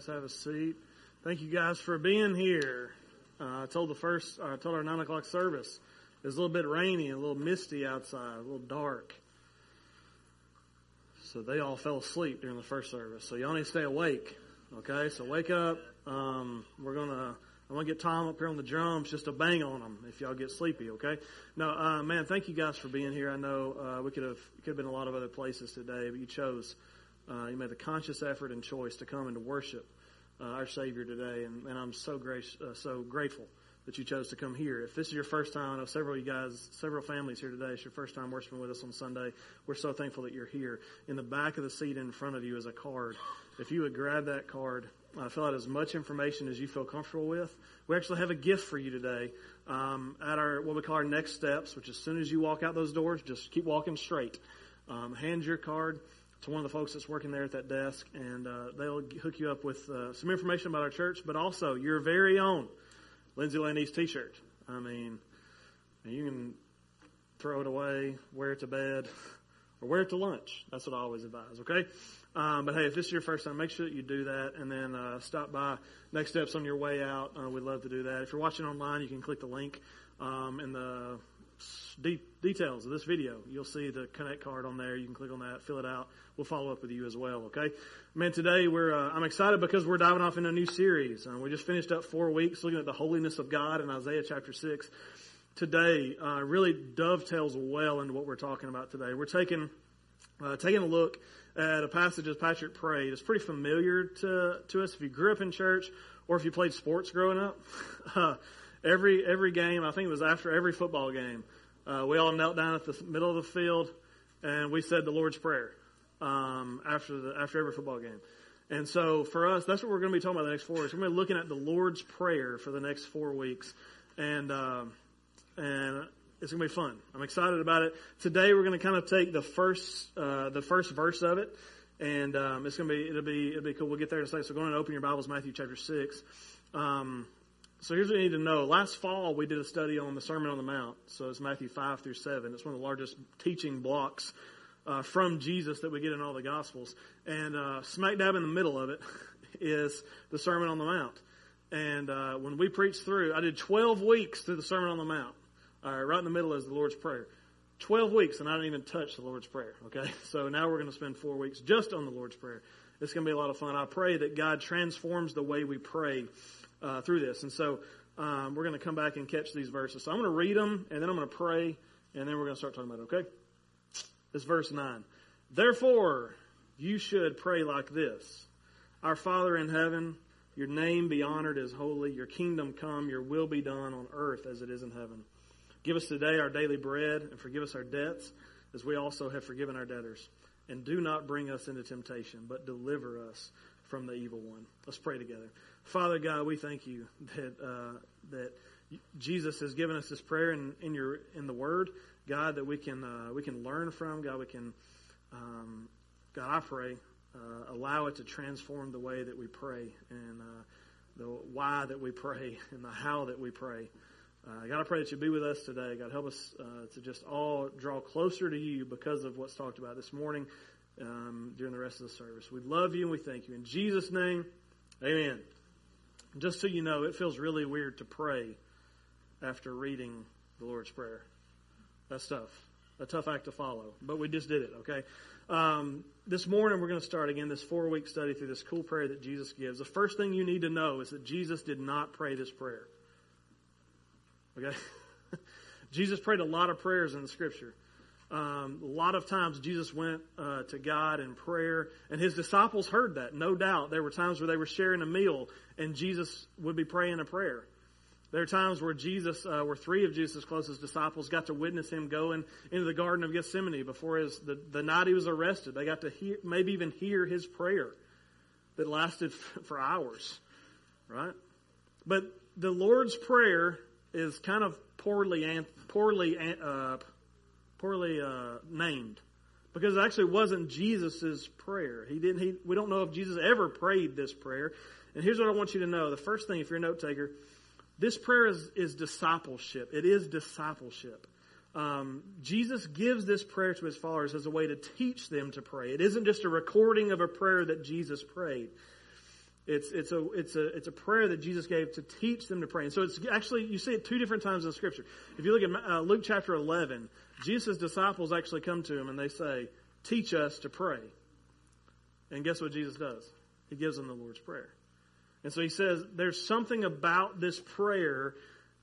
guys have a seat. Thank you guys for being here. I told our 9 o'clock service it was a little bit rainy, a little misty outside, a little dark. So they all fell asleep during the first service. So y'all need to stay awake. Okay, so wake up. I'm gonna get Tom up here on the drums just to bang on them if y'all get sleepy. Okay. No, man, thank you guys for being here. I know we could have been a lot of other places today, but you chose. You made the conscious effort and choice to come and to worship our Savior today, and I'm so grateful that you chose to come here. If this is your first time, I know several families here today, it's your first time worshiping with us on Sunday. We're so thankful that you're here. In the back of the seat in front of you is a card. If you would grab that card, fill out as much information as you feel comfortable with. We actually have a gift for you today at our what we call our next steps, which as soon as you walk out those doors, just keep walking straight. Hand your card to one of the folks that's working there at that desk, and they'll hook you up with some information about our church, but also your very own Lindsay Lane's t-shirt. I mean, you can throw it away, wear it to bed, or wear it to lunch. That's what I always advise, okay? But, hey, if this is your first time, make sure that you do that, and then stop by. Next steps on your way out, we'd love to do that. If you're watching online, you can click the link in the details of this video. You'll see the Connect card on there. You can click on that, fill it out. We'll follow up with you as well, okay? Man, today I'm excited because we're diving off into a new series. We just finished up 4 weeks looking at the holiness of God in Isaiah chapter 6. Today really dovetails well into what we're talking about today. We're taking a look at a passage as Patrick prayed. It's pretty familiar to us if you grew up in church or if you played sports growing up. Every game, I think it was after every football game, we all knelt down at the middle of the field and we said the Lord's Prayer. After every football game. And so for us, that's what we're going to be talking about the next 4 weeks. We're going to be looking at the Lord's Prayer for the next 4 weeks. And it's going to be fun. I'm excited about it. Today we're going to kind of take the first verse of it. And, it's going to be, it'll be cool. We'll get there in a second. So go ahead and open your Bibles, Matthew chapter 6. So here's what you need to know. Last fall, we did a study on the Sermon on the Mount. So it's Matthew 5 through 7. It's one of the largest teaching blocks from Jesus that we get in all the Gospels. And smack dab in the middle of it is the Sermon on the Mount. And when we preached through, I did 12 weeks through the Sermon on the Mount. Right in the middle is the Lord's Prayer. 12 weeks, and I didn't even touch the Lord's Prayer, okay? So now we're going to spend 4 weeks just on the Lord's Prayer. It's going to be a lot of fun. I pray that God transforms the way we pray through this. And so we're going to come back and catch these verses. So I'm going to read them, and then I'm going to pray, and then we're going to start talking about it, okay? It's verse 9. Therefore, you should pray like this. Our Father in heaven, your name be honored as holy. Your kingdom come, your will be done on earth as it is in heaven. Give us today our daily bread and forgive us our debts as we also have forgiven our debtors. And do not bring us into temptation, but deliver us from the evil one. Let's pray together. Father God, we thank you that Jesus has given us this prayer in the Word. God, that we can learn from. God, I pray, allow it to transform the way that we pray and the why that we pray and the how that we pray. God, I pray that you be with us today. God, help us to just all draw closer to you because of what's talked about this morning during the rest of the service. We love you and we thank you. In Jesus' name, amen. Just so you know, it feels really weird to pray after reading the Lord's Prayer. That's tough. A tough act to follow. But we just did it, okay? This morning we're going to start again this 4-week study through this cool prayer that Jesus gives. The first thing you need to know is that Jesus did not pray this prayer. Okay? Jesus prayed a lot of prayers in the Scripture. A lot of times Jesus went to God in prayer, and his disciples heard that, no doubt. There were times where they were sharing a meal, and Jesus would be praying a prayer. There are times where three of Jesus' closest disciples got to witness him going into the Garden of Gethsemane before the night he was arrested. They got to hear his prayer that lasted for hours, right? But the Lord's Prayer is kind of poorly named because it actually wasn't Jesus' prayer. We don't know if Jesus ever prayed this prayer. And here's what I want you to know. The first thing, if you're a note taker, this prayer is discipleship. It is discipleship. Jesus gives this prayer to his followers as a way to teach them to pray. It isn't just a recording of a prayer that Jesus prayed. It's a prayer that Jesus gave to teach them to pray. And so it's actually, you see it two different times in Scripture. If you look at Luke chapter 11, Jesus' disciples actually come to him and they say, teach us to pray. And guess what Jesus does? He gives them the Lord's Prayer. And so he says there's something about this prayer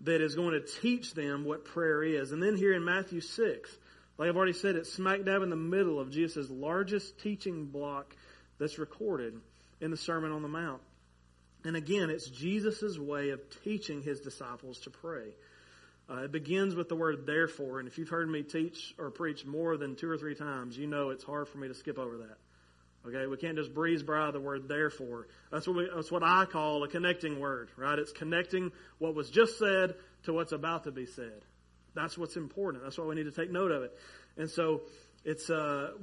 that is going to teach them what prayer is. And then here in Matthew 6, like I've already said, it's smack dab in the middle of Jesus' largest teaching block that's recorded in the Sermon on the Mount. And again, it's Jesus' way of teaching his disciples to pray. It begins with the word therefore. And if you've heard me teach or preach more than two or three times, you know it's hard for me to skip over that. Okay, we can't just breeze by the word therefore. That's what I call a connecting word, right? It's connecting what was just said to what's about to be said. That's what's important. That's why we need to take note of it. And so it's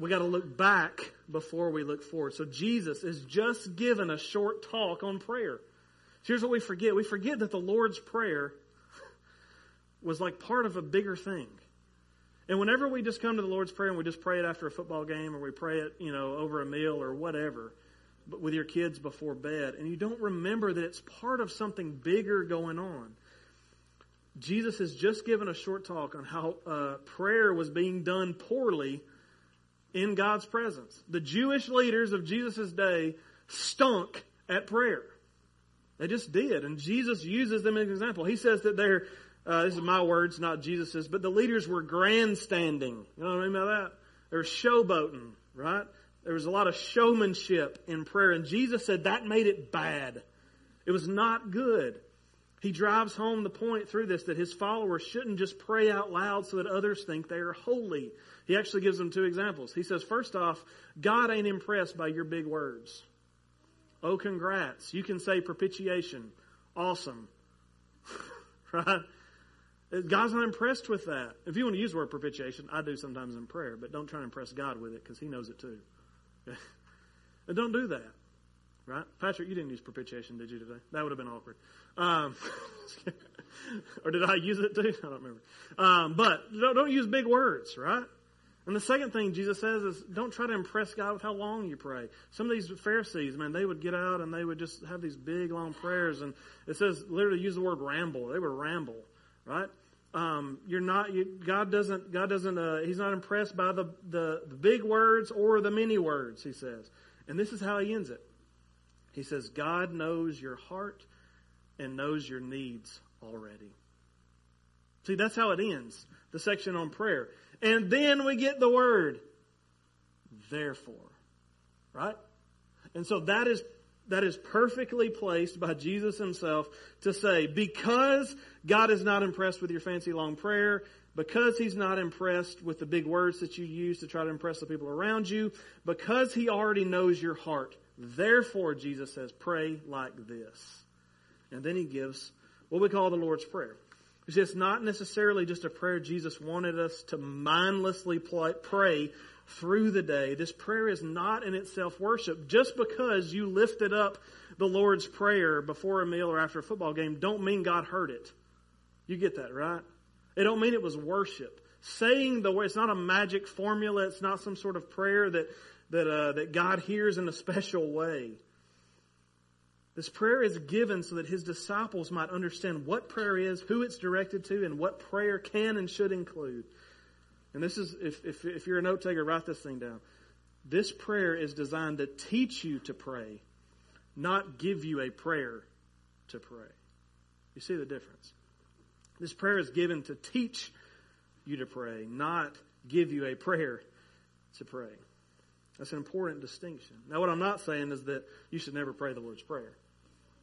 we got to look back before we look forward. So Jesus is just given a short talk on prayer. Here's what we forget. We forget that the Lord's Prayer was like part of a bigger thing. And whenever we just come to the Lord's Prayer and we just pray it after a football game, or we pray it, you know, over a meal or whatever, but with your kids before bed, and you don't remember that it's part of something bigger going on. Jesus has just given a short talk on how prayer was being done poorly in God's presence. The Jewish leaders of Jesus' day stunk at prayer. They just did. And Jesus uses them as an example. He says that they're... this is my words, not Jesus's, but the leaders were grandstanding. You know what I mean by that? They were showboating, right? There was a lot of showmanship in prayer, and Jesus said that made it bad. It was not good. He drives home the point through this that his followers shouldn't just pray out loud so that others think they are holy. He actually gives them two examples. He says, first off, God ain't impressed by your big words. Oh, congrats. You can say propitiation. Awesome. Right? God's not impressed with that. If you want to use the word propitiation, I do sometimes in prayer, but don't try to impress God with it because he knows it too. Don't do that, right? Patrick, you didn't use propitiation, did you, today? That would have been awkward. Or did I use it too? I don't remember. But don't use big words, right? And the second thing Jesus says is don't try to impress God with how long you pray. Some of these Pharisees, man, they would get out and they would just have these big, long prayers. And it says literally use the word ramble. They would ramble. Right? He's not impressed by the big words or the many words, he says. And this is how he ends it. He says, God knows your heart and knows your needs already. See, that's how it ends, the section on prayer. And then we get the word, therefore. Right? And so that is perfectly placed by Jesus himself to say, because God is not impressed with your fancy long prayer, because he's not impressed with the big words that you use to try to impress the people around you, because he already knows your heart. Therefore, Jesus says, pray like this. And then he gives what we call the Lord's Prayer. It's not necessarily just a prayer Jesus wanted us to mindlessly pray through the day. This prayer is not in itself worship. Just because you lifted up the Lord's Prayer before a meal or after a football game don't mean God heard it. You get that, right? It don't mean it was worship. Saying the word, it's not a magic formula. It's not some sort of prayer that God hears in a special way. This prayer is given so that his disciples might understand what prayer is, who it's directed to, and what prayer can and should include. And this is, if you're a note taker, write this thing down. This prayer is designed to teach you to pray, not give you a prayer to pray. You see the difference? This prayer is given to teach you to pray, not give you a prayer to pray. That's an important distinction. Now, what I'm not saying is that you should never pray the Lord's Prayer.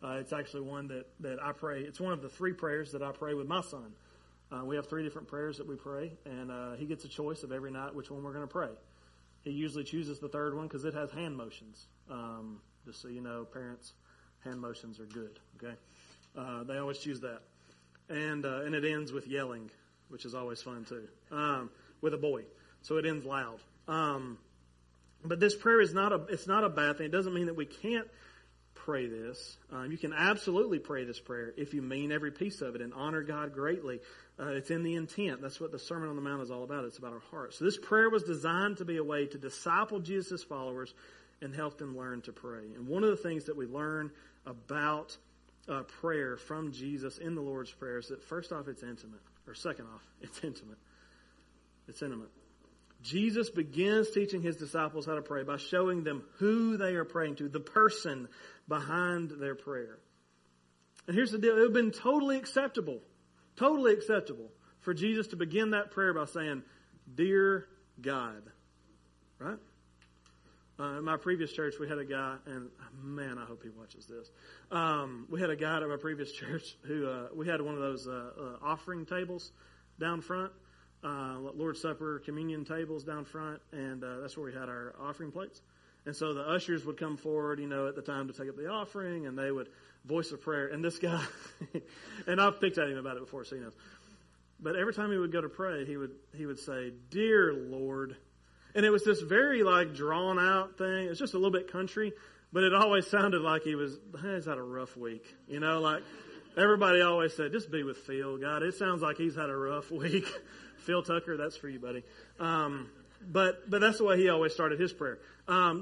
It's actually one that I pray. It's one of the three prayers that I pray with my son. We have three different prayers that we pray, and he gets a choice of every night which one we're going to pray. He usually chooses the third one because it has hand motions. Just so you know, parents, hand motions are good, okay? They always choose that. And it ends with yelling, which is always fun too, with a boy. So it ends loud. But this prayer is not a bad thing. It doesn't mean that we can't pray this. You can absolutely pray this prayer if you mean every piece of it and honor God greatly. It's in the intent. That's what the Sermon on the Mount is all about. It's about our hearts. So this prayer was designed to be a way to disciple Jesus' followers and help them learn to pray. And one of the things that we learn about prayer from Jesus in the Lord's Prayer is that first off, it's intimate. Or second off, it's intimate. It's intimate. Jesus begins teaching his disciples how to pray by showing them who they are praying to, the person behind their prayer. And here's the deal. It would have been totally acceptable for Jesus to begin that prayer by saying, "Dear God," right? In my previous church, we had a guy, and man, I hope he watches this. We had a guy at my previous church who, we had one of those offering tables down front, Lord's Supper, communion tables down front, and that's where we had our offering plates. And so the ushers would come forward, you know, at the time to take up the offering, and they would voice a prayer. And this guy, and I've picked at him about it before, so he knows. But every time he would go to pray, he would say, "Dear Lord." And it was this very, like, drawn-out thing. It was just a little bit country, but it always sounded like he's had a rough week. You know, like, everybody always said, "Just be with Phil, God. It sounds like he's had a rough week." Phil Tucker, that's for you, buddy. But that's the way he always started his prayer.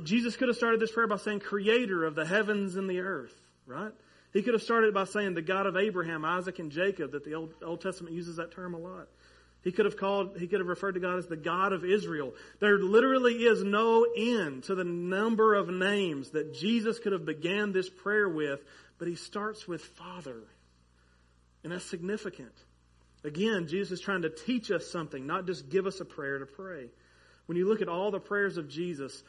Jesus could have started this prayer by saying, "Creator of the heavens and the earth," right? He could have started by saying, "The God of Abraham, Isaac, and Jacob," that the Old Testament uses that term a lot. He could have referred to God as the God of Israel. There literally is no end to the number of names that Jesus could have began this prayer with, but he starts with Father. And that's significant. Again, Jesus is trying to teach us something, not just give us a prayer to pray. When you look at all the prayers of Jesus,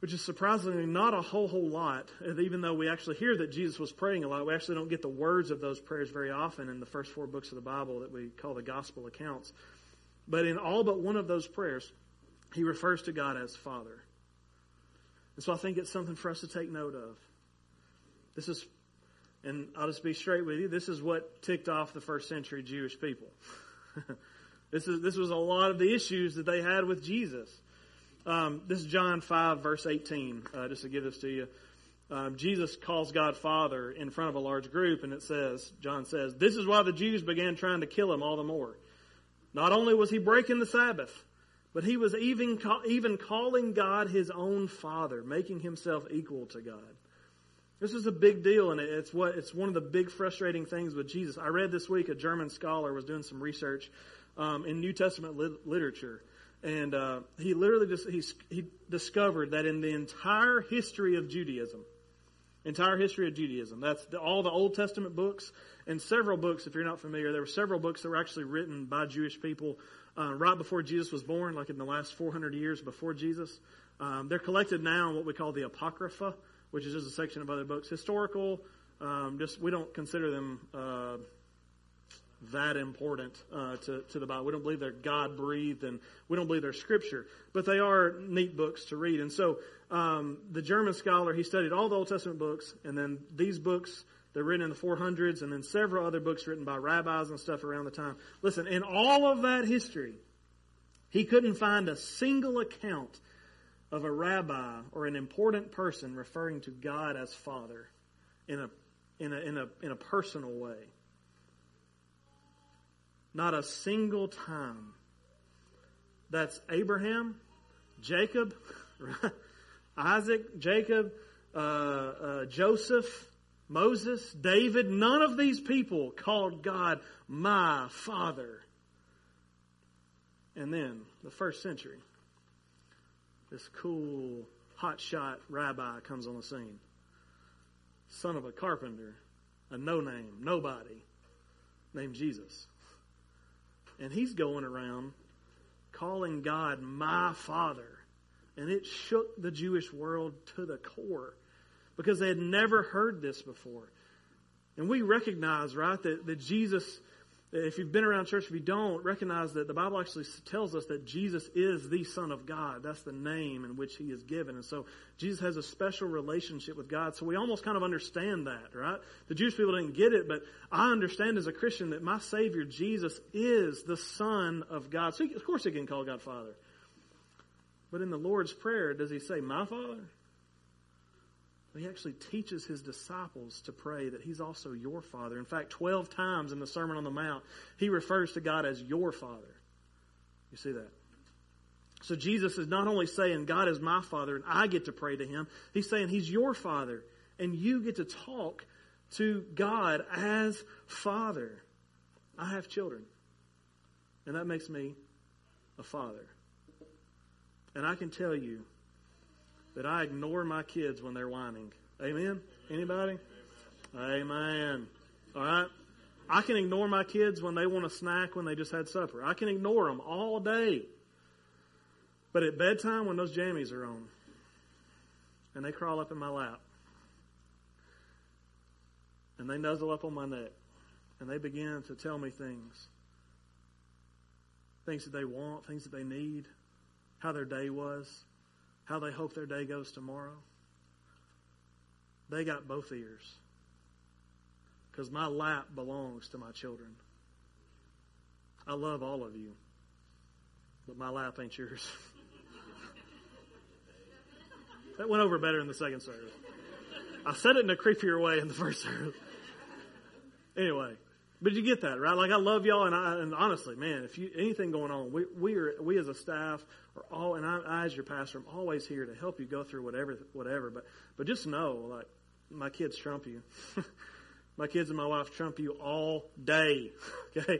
which is surprisingly not a whole lot, even though we actually hear that Jesus was praying a lot. We actually don't get the words of those prayers very often in the first four books of the Bible that we call the gospel accounts. But in all but one of those prayers, he refers to God as Father. And so I think it's something for us to take note of. This is, and I'll just be straight with you, this is what ticked off the first century Jewish people. This was a lot of the issues that they had with Jesus. This is John 5, verse 18, just to give this to you. Jesus calls God Father in front of a large group, and it says, John says, "This is why the Jews began trying to kill him all the more. Not only was he breaking the Sabbath, but he was even calling God his own Father, making himself equal to God." This is a big deal, and it's one of the big frustrating things with Jesus. I read this week a German scholar was doing some research in New Testament literature. And he discovered that in the entire history of Judaism, that's all the Old Testament books and several books, if you're not familiar, there were several books that were actually written by Jewish people right before Jesus was born, like in the last 400 years before Jesus. They're collected now in what we call the Apocrypha, which is just a section of other books. Historical, we don't consider them that important to the Bible. We don't believe they're God-breathed, and we don't believe they're Scripture. But they are neat books to read. And so the German scholar, he studied all the Old Testament books, and then these books, they're written in the 400s, and then several other books written by rabbis and stuff around the time. Listen, in all of that history, he couldn't find a single account of a rabbi or an important person referring to God as Father in a personal way. Not a single time. That's Abraham, Jacob, right? Isaac, Jacob, Joseph, Moses, David. None of these people called God my Father. And then, the first century, this cool, hotshot rabbi comes on the scene. Son of a carpenter, a no-name, nobody, named Jesus. And he's going around calling God my Father. And it shook the Jewish world to the core because they had never heard this before. And we recognize, right, that Jesus, if you've been around church, if you don't, recognize that the Bible actually tells us that Jesus is the Son of God. That's the name in which he is given. And so Jesus has a special relationship with God. So we almost kind of understand that, right? The Jewish people didn't get it, but I understand as a Christian that my Savior, Jesus, is the Son of God. So of course he can call God Father. But in the Lord's Prayer, does he say, "My Father"? He actually teaches his disciples to pray that he's also your Father. In fact, 12 times in the Sermon on the Mount, he refers to God as your Father. You see that? So Jesus is not only saying God is my Father and I get to pray to Him, He's saying He's your Father and you get to talk to God as Father. I have children, and that makes me a father. And I can tell you that I ignore my kids when they're whining. Amen? Anybody? Amen. All right? I can ignore my kids when they want a snack when they just had supper. I can ignore them all day. But at bedtime when those jammies are on and they crawl up in my lap and they nuzzle up on my neck and they begin to tell me things that they want, things that they need, how their day was, how they hope their day goes tomorrow, they got both ears. Because my lap belongs to my children. I love all of you, but my lap ain't yours. That went over better in the second service. I said it in a creepier way in the first service. Anyway, but you get that, right? Like, I love y'all, and honestly, man, if you anything going on, we as a staff are all, and I as your pastor, I'm always here to help you go through whatever. But just know, like, my kids trump you. My kids and my wife trump you all day, okay?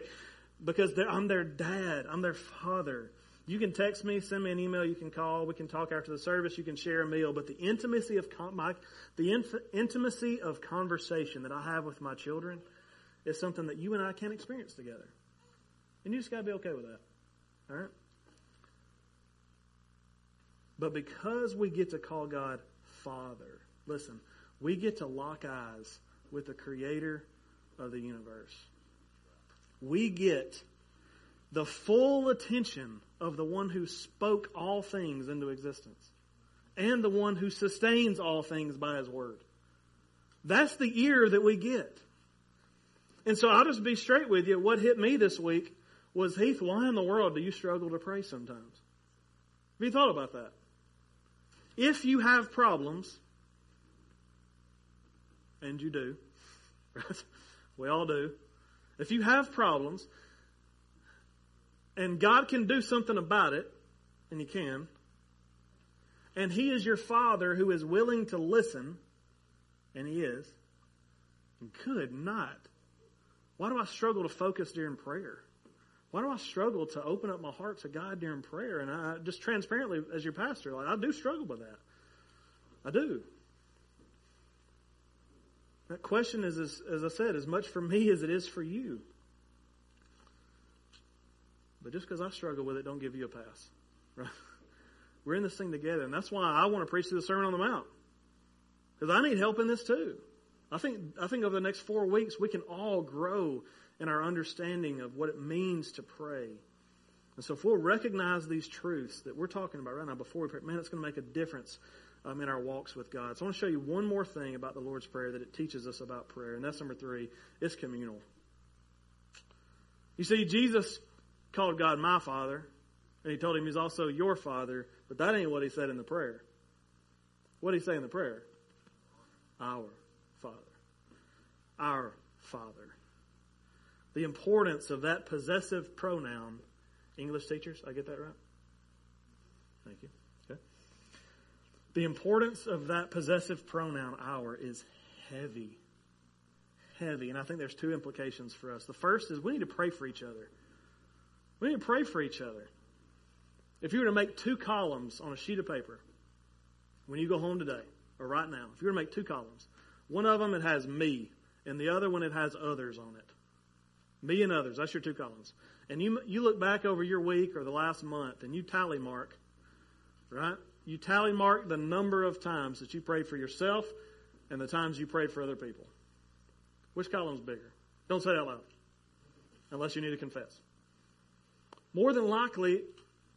Because I'm their dad. I'm their father. You can text me, send me an email, you can call, we can talk after the service, you can share a meal. But the intimacy of conversation that I have with my children is something that you and I can't experience together. And you just got to be okay with that, all right? But because we get to call God Father, listen, we get to lock eyes with the creator of the universe. We get the full attention of the one who spoke all things into existence and the one who sustains all things by his word. That's the ear that we get. And so I'll just be straight with you. What hit me this week was, Heath, why in the world do you struggle to pray sometimes? Have you thought about that? If you have problems, and you do, right? We all do. If you have problems and God can do something about it, and He can, and He is your Father who is willing to listen, and He is, good night. Why do I struggle to focus during prayer? Why do I struggle to open up my heart to God during prayer? And I just transparently, as your pastor, like, I do struggle with that. I do. That question is, as I said, as much for me as it is for you. But just because I struggle with it, don't give you a pass. Right? We're in this thing together, and that's why I want to preach through the Sermon on the Mount. Because I need help in this too. I think over the next 4 weeks, we can all grow in our understanding of what it means to pray. And so if we'll recognize these truths that we're talking about right now before we pray, man, it's going to make a difference in our walks with God. So I want to show you one more thing about the Lord's Prayer that it teaches us about prayer, and that's number 3. It's communal. You see, Jesus called God my Father, and He told Him He's also your Father, but that ain't what He said in the prayer. What did He say in the prayer? Our Father. Our Father. The importance of that possessive pronoun. English teachers, I get that right? Thank you. The importance of that possessive pronoun, our, is heavy. Heavy. And I think there's two implications for us. The first is we need to pray for each other. We need to pray for each other. If you were to make 2 columns on a sheet of paper when you go home today or right now, if you were to make 2 columns, one of them it has me and the other one it has others on it. Me and others, that's your 2 columns. And you look back over your week or the last month and you tally mark, right? You tally mark the number of times that you prayed for yourself and the times you prayed for other people. Which column's bigger? Don't say it out loud, unless you need to confess. More than likely,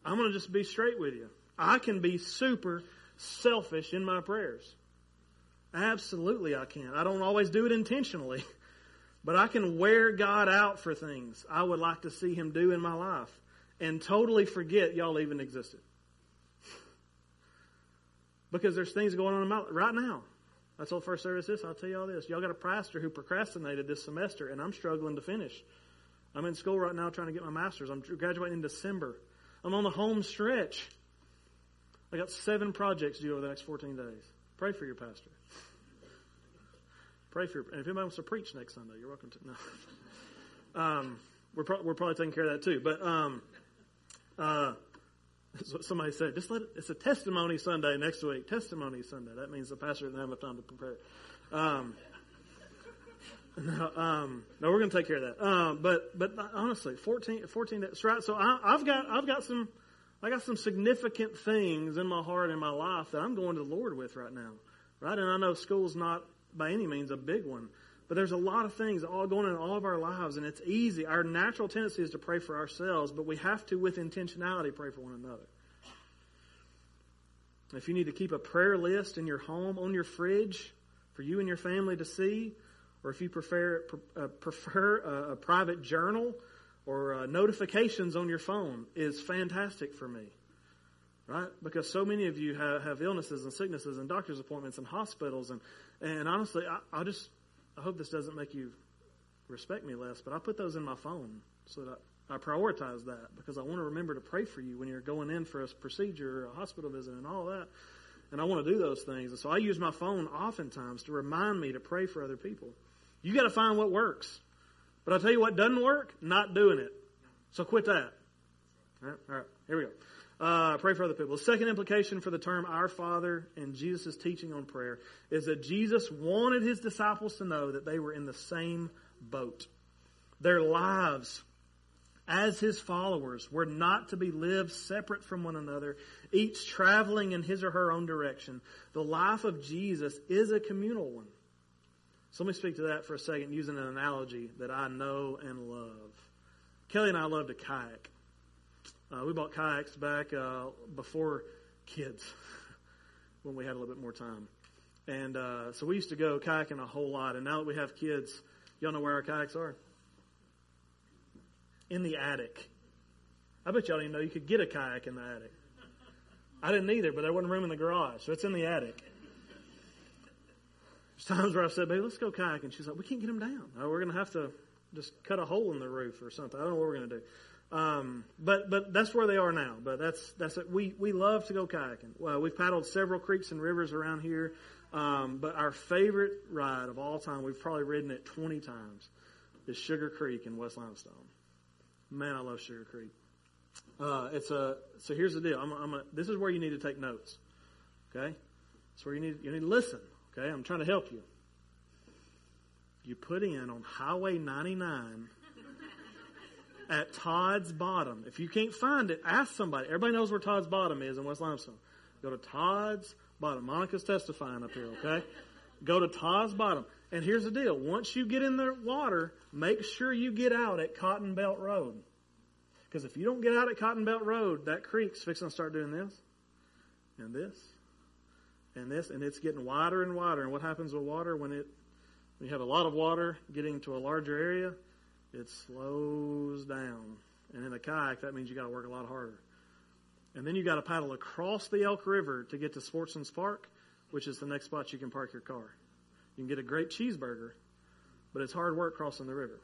I'm going to just be straight with you. I can be super selfish in my prayers. Absolutely I can. I don't always do it intentionally, but I can wear God out for things I would like to see Him do in my life and totally forget y'all even existed. Because there's things going on in my life right now. That's all first service is. I'll tell you all this. Y'all got a pastor who procrastinated this semester, and I'm struggling to finish. I'm in school right now trying to get my master's. I'm graduating in December. I'm on the home stretch. I got 7 projects due over the next 14 days. Pray for your pastor. Pray for your, and if anybody wants to preach next Sunday, you're welcome to. No, we're probably taking care of that too. But somebody said, just let it, it's a testimony Sunday next week. Testimony Sunday. That means the pastor doesn't have enough time to prepare it. No, we're going to take care of that. But honestly, 14 days, right? So I got some significant things in my heart and my life that I'm going to the Lord with right now, right? And I know school's not by any means a big one, but there's a lot of things all going on in all of our lives, and it's easy. Our natural tendency is to pray for ourselves, but we have to, with intentionality, pray for one another. If you need to keep a prayer list in your home, on your fridge, for you and your family to see, or if you prefer a private journal, or notifications on your phone is fantastic for me, right? Because so many of you have illnesses and sicknesses and doctor's appointments and hospitals. And honestly, I hope this doesn't make you respect me less, but I put those in my phone so that I prioritize that, because I want to remember to pray for you when you're going in for a procedure or a hospital visit and all that. And I want to do those things. And so I use my phone oftentimes to remind me to pray for other people. You got to find what works. But I'll tell you what doesn't work, not doing it. So quit that. All right, here we go. Pray for other people. The second implication for the term Our Father and Jesus' teaching on prayer is that Jesus wanted his disciples to know that they were in the same boat. Their lives as his followers were not to be lived separate from one another, each traveling in his or her own direction. The life of Jesus is a communal one. So let me speak to that for a second using an analogy that I know and love. Kelly and I love to kayak. We bought kayaks back before kids when we had a little bit more time. And so we used to go kayaking a whole lot. And now that we have kids, y'all know where our kayaks are? In the attic. I bet y'all didn't know you could get a kayak in the attic. I didn't either, but there wasn't room in the garage, so it's in the attic. There's times where I've said, baby, let's go kayak. And she's like, we can't get them down. Oh, we're going to have to just cut a hole in the roof or something. I don't know what we're going to do. But that's where they are now. But that's it. We love to go kayaking. Well, we've paddled several creeks and rivers around here. But our favorite ride of all time, we've probably ridden it 20 times, is Sugar Creek in West Limestone. Man, I love Sugar Creek. So here's the deal. This is where you need to take notes. Okay? It's where you need to listen. Okay, I'm trying to help you. You put in on Highway 99 at Todd's Bottom. If you can't find it, ask somebody. Everybody knows where Todd's Bottom is in West Limestone. Go to Todd's Bottom. Monica's testifying up here, okay? Go to Todd's Bottom. And here's the deal. Once you get in the water, make sure you get out at Cotton Belt Road. Because if you don't get out at Cotton Belt Road, that creek's fixing to start doing this and this. And this, and it's getting wider and wider. And what happens with water when you have a lot of water getting to a larger area? It slows down. And in a kayak, that means you got to work a lot harder. And then you got to paddle across the Elk River to get to Sportsman's Park, which is the next spot you can park your car. You can get a great cheeseburger, but it's hard work crossing the river.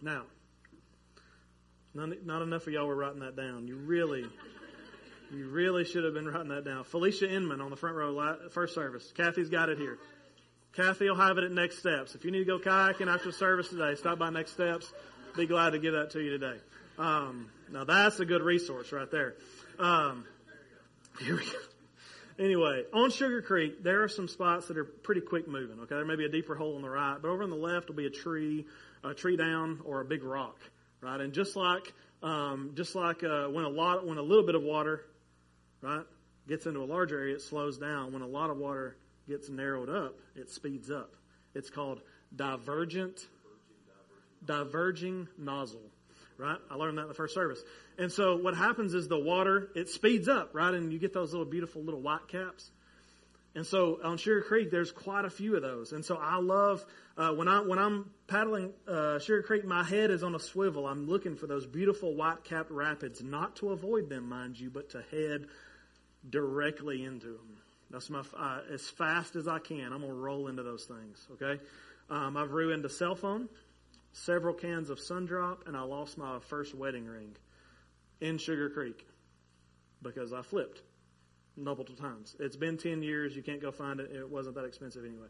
Now, not enough of y'all were writing that down. You really should have been writing that down. Felicia Inman on the front row, first service. Kathy's got it here. Kathy will have it at Next Steps. If you need to go kayaking after service today, stop by Next Steps. Be glad to give that to you today. Now, that's a good resource right there. Here we go. Anyway, on Sugar Creek, there are some spots that are pretty quick moving. Okay, there may be a deeper hole on the right, but over on the left will be a tree down, or a big rock. Right, and just like when a little bit of water, right, gets into a larger area, it slows down. When a lot of water gets narrowed up, it speeds up. It's called diverging nozzle, right? I learned that in the first service. And so what happens is the water, it speeds up, right? And you get those little beautiful little white caps. And so on Shearer Creek, there's quite a few of those. And so I love, when I'm paddling Shearer Creek, my head is on a swivel. I'm looking for those beautiful white-capped rapids, not to avoid them, mind you, but to head directly into them. That's my, as fast as I can, I'm going to roll into those things, okay? I've ruined a cell phone, several cans of Sundrop, and I lost my first wedding ring in Sugar Creek because I flipped. multiple times. It's been 10 years. You can't go find it. It wasn't that expensive anyway.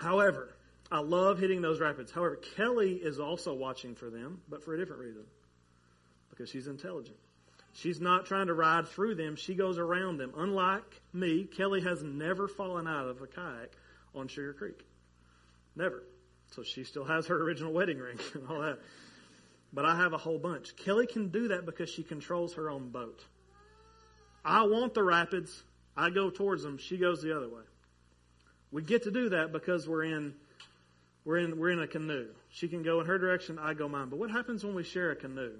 However, I love hitting those rapids. However, Kelly is also watching for them, but for a different reason, because she's intelligent. She's not trying to ride through them. She goes around them. Unlike me, Kelly has never fallen out of a kayak on Sugar Creek. Never. So she still has her original wedding ring and all that. But I have a whole bunch. Kelly can do that because she controls her own boat. I want the rapids. I go towards them. She goes the other way. We get to do that because we're in a canoe. She can go in her direction. I go mine. But what happens when we share a canoe?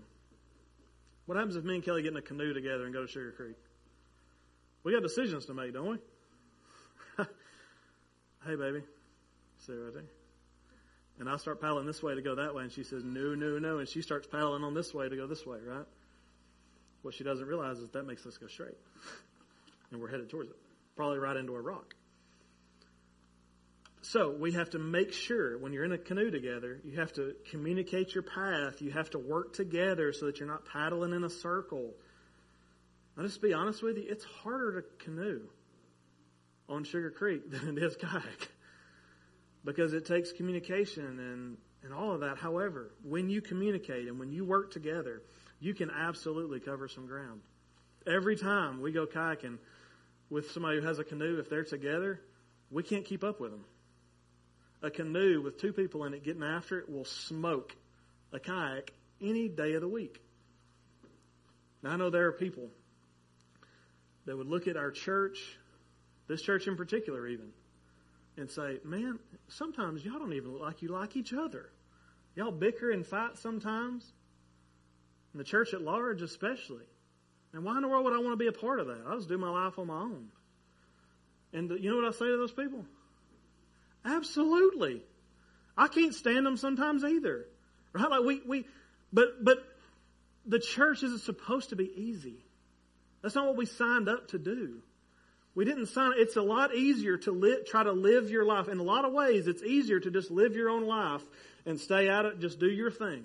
What happens if me and Kelly get in a canoe together and go to Sugar Creek? We got decisions to make, don't we? Hey, baby. See right there. And I start paddling this way to go that way, and she says, no, no, no. And she starts paddling on this way to go this way, right? What she doesn't realize is that makes us go straight. And we're headed towards it. Probably right into a rock. So we have to make sure when you're in a canoe together, you have to communicate your path. You have to work together so that you're not paddling in a circle. I'll just be honest with you, it's harder to canoe on Sugar Creek than it is kayak. Because it takes communication and all of that. However, when you communicate and when you work together, you can absolutely cover some ground. Every time we go kayaking with somebody who has a canoe, if they're together, we can't keep up with them. A canoe with two people in it getting after it will smoke a kayak any day of the week. Now, I know there are people that would look at our church, this church in particular even, and say, man, sometimes y'all don't even look like you like each other. Y'all bicker and fight sometimes. And the church at large especially. And why in the world would I want to be a part of that? I'll just do my life on my own. And you know what I say to those people? Absolutely. I can't stand them sometimes either. Right? Like but the church isn't supposed to be easy. That's not what we signed up to do. We didn't sign. It's a lot easier to try to live your life. In a lot of ways, it's easier to just live your own life and stay out of it. Just do your thing.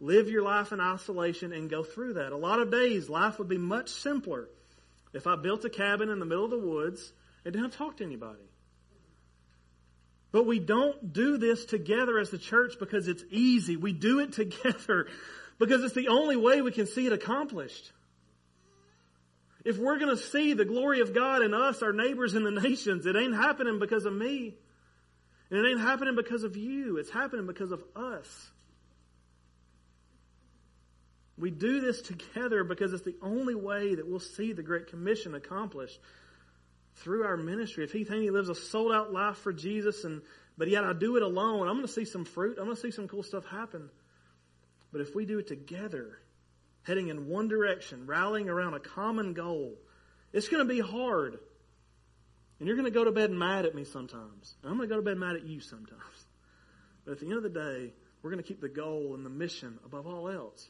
Live your life in isolation and go through that. A lot of days, life would be much simpler if I built a cabin in the middle of the woods and didn't have to talk to anybody. But we don't do this together as the church because it's easy. We do it together because it's the only way we can see it accomplished. If we're going to see the glory of God in us, our neighbors, and the nations, it ain't happening because of me. And it ain't happening because of you. It's happening because of us. We do this together because it's the only way that we'll see the Great Commission accomplished through our ministry. If he thinks he lives a sold-out life for Jesus, but yet I do it alone, I'm going to see some fruit. I'm going to see some cool stuff happen. But if we do it together, heading in one direction, rallying around a common goal, it's going to be hard. And you're going to go to bed mad at me sometimes. I'm going to go to bed mad at you sometimes. But at the end of the day, we're going to keep the goal and the mission above all else.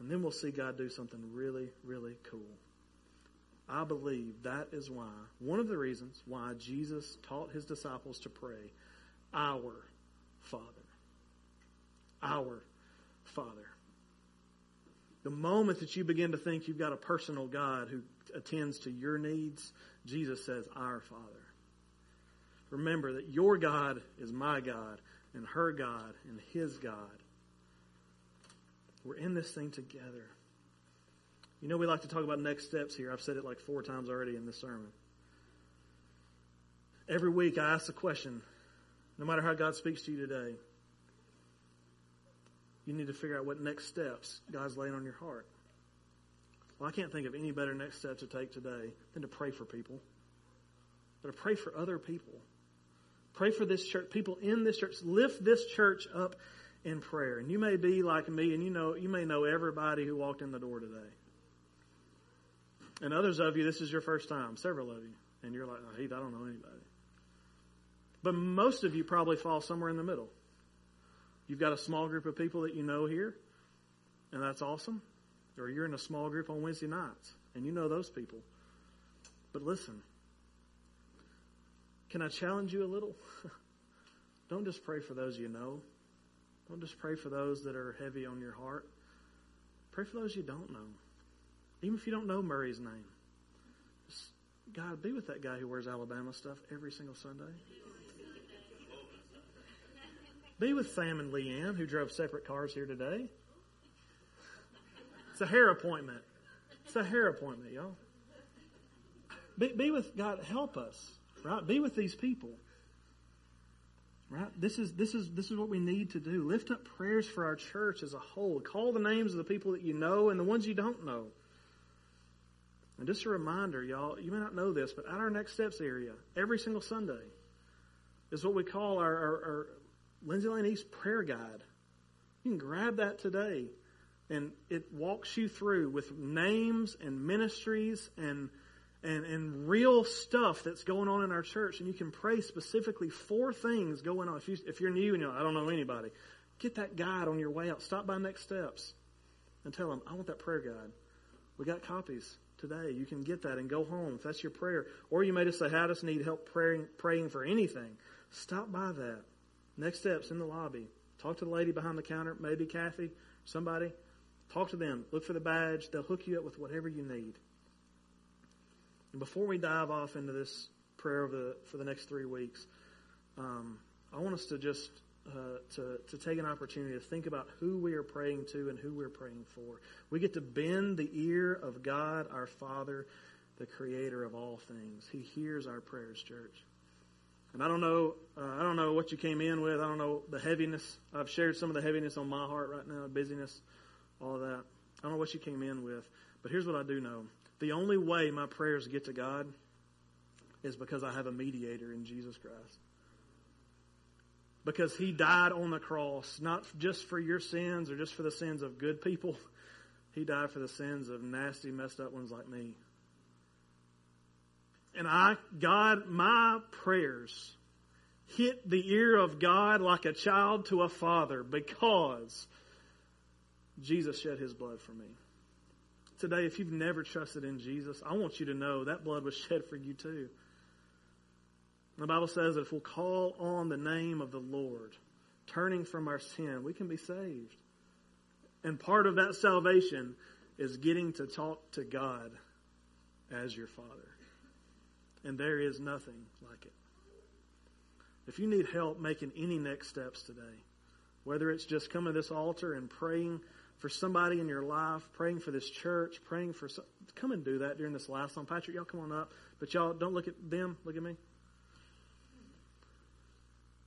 And then we'll see God do something really, really cool. I believe that is why, one of the reasons why Jesus taught his disciples to pray, Our Father. Our Father. The moment that you begin to think you've got a personal God who attends to your needs, Jesus says, Our Father. Remember that your God is my God, and her God, and his God. We're in this thing together. You know, we like to talk about next steps here. I've said it like 4 times already in this sermon. Every week I ask the question, no matter how God speaks to you today, you need to figure out what next steps God's laying on your heart. Well, I can't think of any better next step to take today than to pray for people. But to pray for other people. Pray for this church, people in this church. Lift this church up in prayer. And you may be like me, and you may know everybody who walked in the door today. And others of you, this is your first time, several of you. And you're like, oh, Heath, I don't know anybody. But most of you probably fall somewhere in the middle. You've got a small group of people that you know here, and that's awesome. Or you're in a small group on Wednesday nights, and you know those people. But listen, can I challenge you a little? Don't just pray for those you know. Don't just pray for those that are heavy on your heart. Pray for those you don't know. Even if you don't know Murray's name. God, be with that guy who wears Alabama stuff every single Sunday. Be with Sam and Leanne, who drove separate cars here today. It's a hair appointment. It's a hair appointment, y'all. Be with God. Help us, right? Be with these people, right? This is what we need to do. Lift up prayers for our church as a whole. Call the names of the people that you know and the ones you don't know. And just a reminder, y'all, you may not know this, but at our Next Steps area, every single Sunday is what we call our Lindsay Lane East prayer guide. You can grab that today, and it walks you through with names and ministries and real stuff that's going on in our church. And you can pray specifically for things going on. If you're new and you're like, I don't know anybody, get that guide on your way out. Stop by Next Steps and tell them, I want that prayer guide. We got copies today. You can get that and go home if that's your prayer. Or you may just say, I just need help praying for anything. Stop by that. Next Steps in the lobby. Talk to the lady behind the counter, maybe Kathy, somebody. Talk to them. Look for the badge. They'll hook you up with whatever you need. And before we dive off into this prayer for the next 3 weeks, I want us to just to take an opportunity to think about who we are praying to and who we're praying for. We get to bend the ear of God, our Father, the Creator of all things. He hears our prayers, church. And I don't know what you came in with. I don't know the heaviness. I've shared some of the heaviness on my heart right now, busyness, all of that. I don't know what you came in with, but here's what I do know. The only way my prayers get to God is because I have a mediator in Jesus Christ. Because he died on the cross, not just for your sins or just for the sins of good people. He died for the sins of nasty, messed up ones like me. And my prayers hit the ear of God like a child to a father because Jesus shed his blood for me. Today, if you've never trusted in Jesus, I want you to know that blood was shed for you too. The Bible says that if we'll call on the name of the Lord, turning from our sin, we can be saved. And part of that salvation is getting to talk to God as your Father. And there is nothing like it. If you need help making any next steps today, whether it's just coming to this altar and praying for somebody in your life, praying for this church, come and do that during this live song. Patrick, y'all come on up. But y'all, don't look at them. Look at me.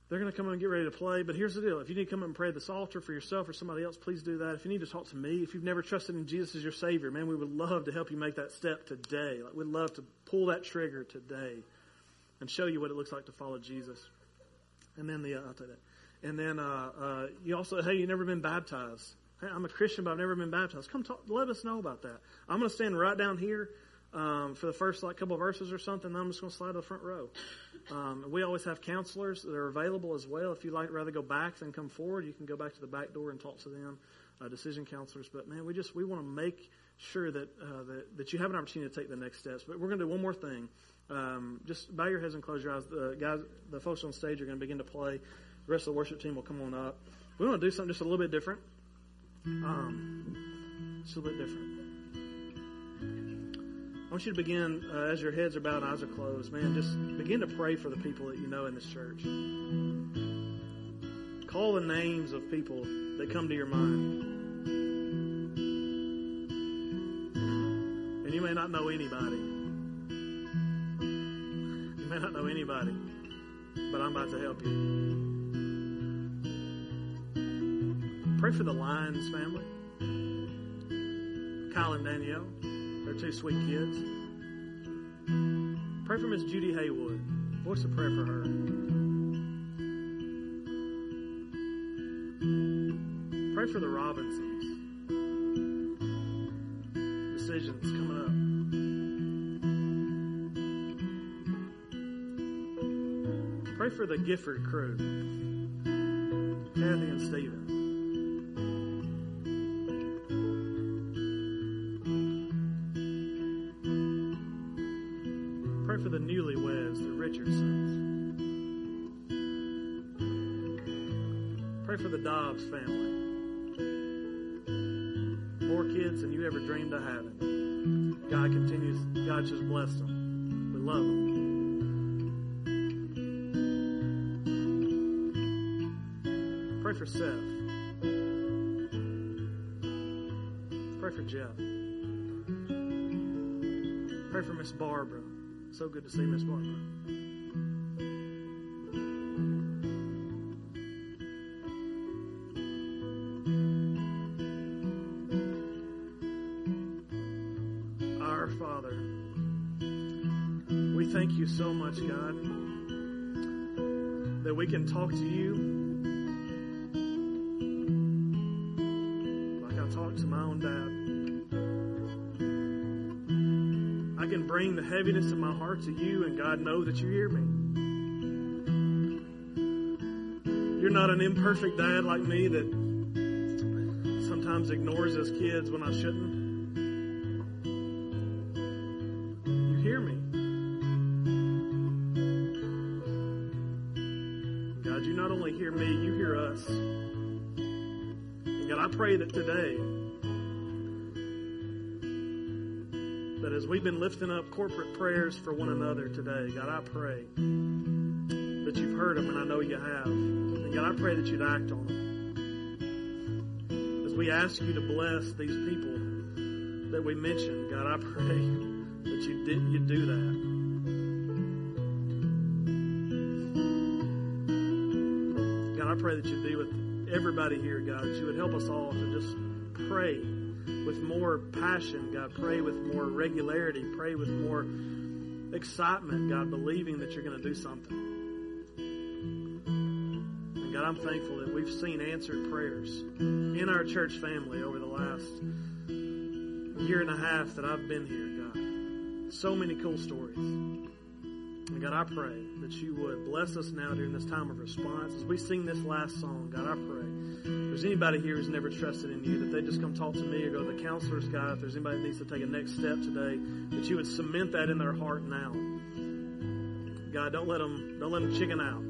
They're going to come and get ready to play. But here's the deal. If you need to come and pray at this altar for yourself or somebody else, please do that. If you need to talk to me, if you've never trusted in Jesus as your Savior, man, we would love to help you make that step today. Like, we'd love to pull that trigger today and show you what it looks like to follow Jesus. And then I'll tell you that. And then you also, hey, you've never been baptized. Hey, I'm a Christian, but I've never been baptized. Come talk. Let us know about that. I'm going to stand right down here for the first couple of verses or something. I'm just going to slide to the front row. We always have counselors that are available as well. If you'd rather go back than come forward, you can go back to the back door and talk to them, decision counselors. But man, we want to make sure that you have an opportunity to take the next steps. But we're going to do one more thing. Just bow your heads and close your eyes. The folks on stage are going to begin to play. The rest of the worship team will come on up. We want to do something just a little bit different. Just a little bit different. I want you to begin, as your heads are bowed and eyes are closed, man, just begin to pray for the people that you know in this church. Call the names of people that come to your mind. And you may not know anybody. You may not know anybody, but I'm about to help you. Pray for the Lyons family, Kyle and Danielle. They're two sweet kids. Pray for Miss Judy Haywood. Voice a prayer for her. Pray for the Robinsons. Decisions coming up. Pray for the Gifford crew. Kathy and Stephen. For the newlyweds, the Richardsons. Pray for the Dobbs family. More kids than you ever dreamed of having. God continues. God just blessed them. We love them. Pray for Seth. Pray for Jeff. Pray for Miss Barbara. So good to see Miss Barbara. Our Father, we thank you so much, God, that we can talk to you. To my own dad. I can bring the heaviness of my heart to you, and God, know that you hear me. You're not an imperfect dad like me that sometimes ignores us kids when I shouldn't. You hear me. God, you not only hear me, you hear us. And God, I pray that today, that as we've been lifting up corporate prayers for one another today, God, I pray that you've heard them, and I know you have. And God, I pray that you'd act on them. As we ask you to bless these people that we mentioned, God, I pray that you'd do that. God, I pray that you'd be with everybody here, God, that you would help us all to just pray with more passion, God. Pray with more regularity. Pray with more excitement, God, believing that you're going to do something. And God, I'm thankful that we've seen answered prayers in our church family over the last year and a half that I've been here, God. So many cool stories. And God, I pray that you would bless us now during this time of response. As we sing this last song, God, I pray, if there's anybody here who's never trusted in you, that they just come talk to me or go to the counselor's guy. If there's anybody that needs to take a next step today, that you would cement that in their heart now. God, don't let them chicken out.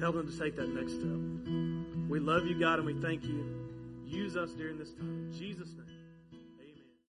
Help them to take that next step. We love you, God, and we thank you. Use us during this time. In Jesus' name.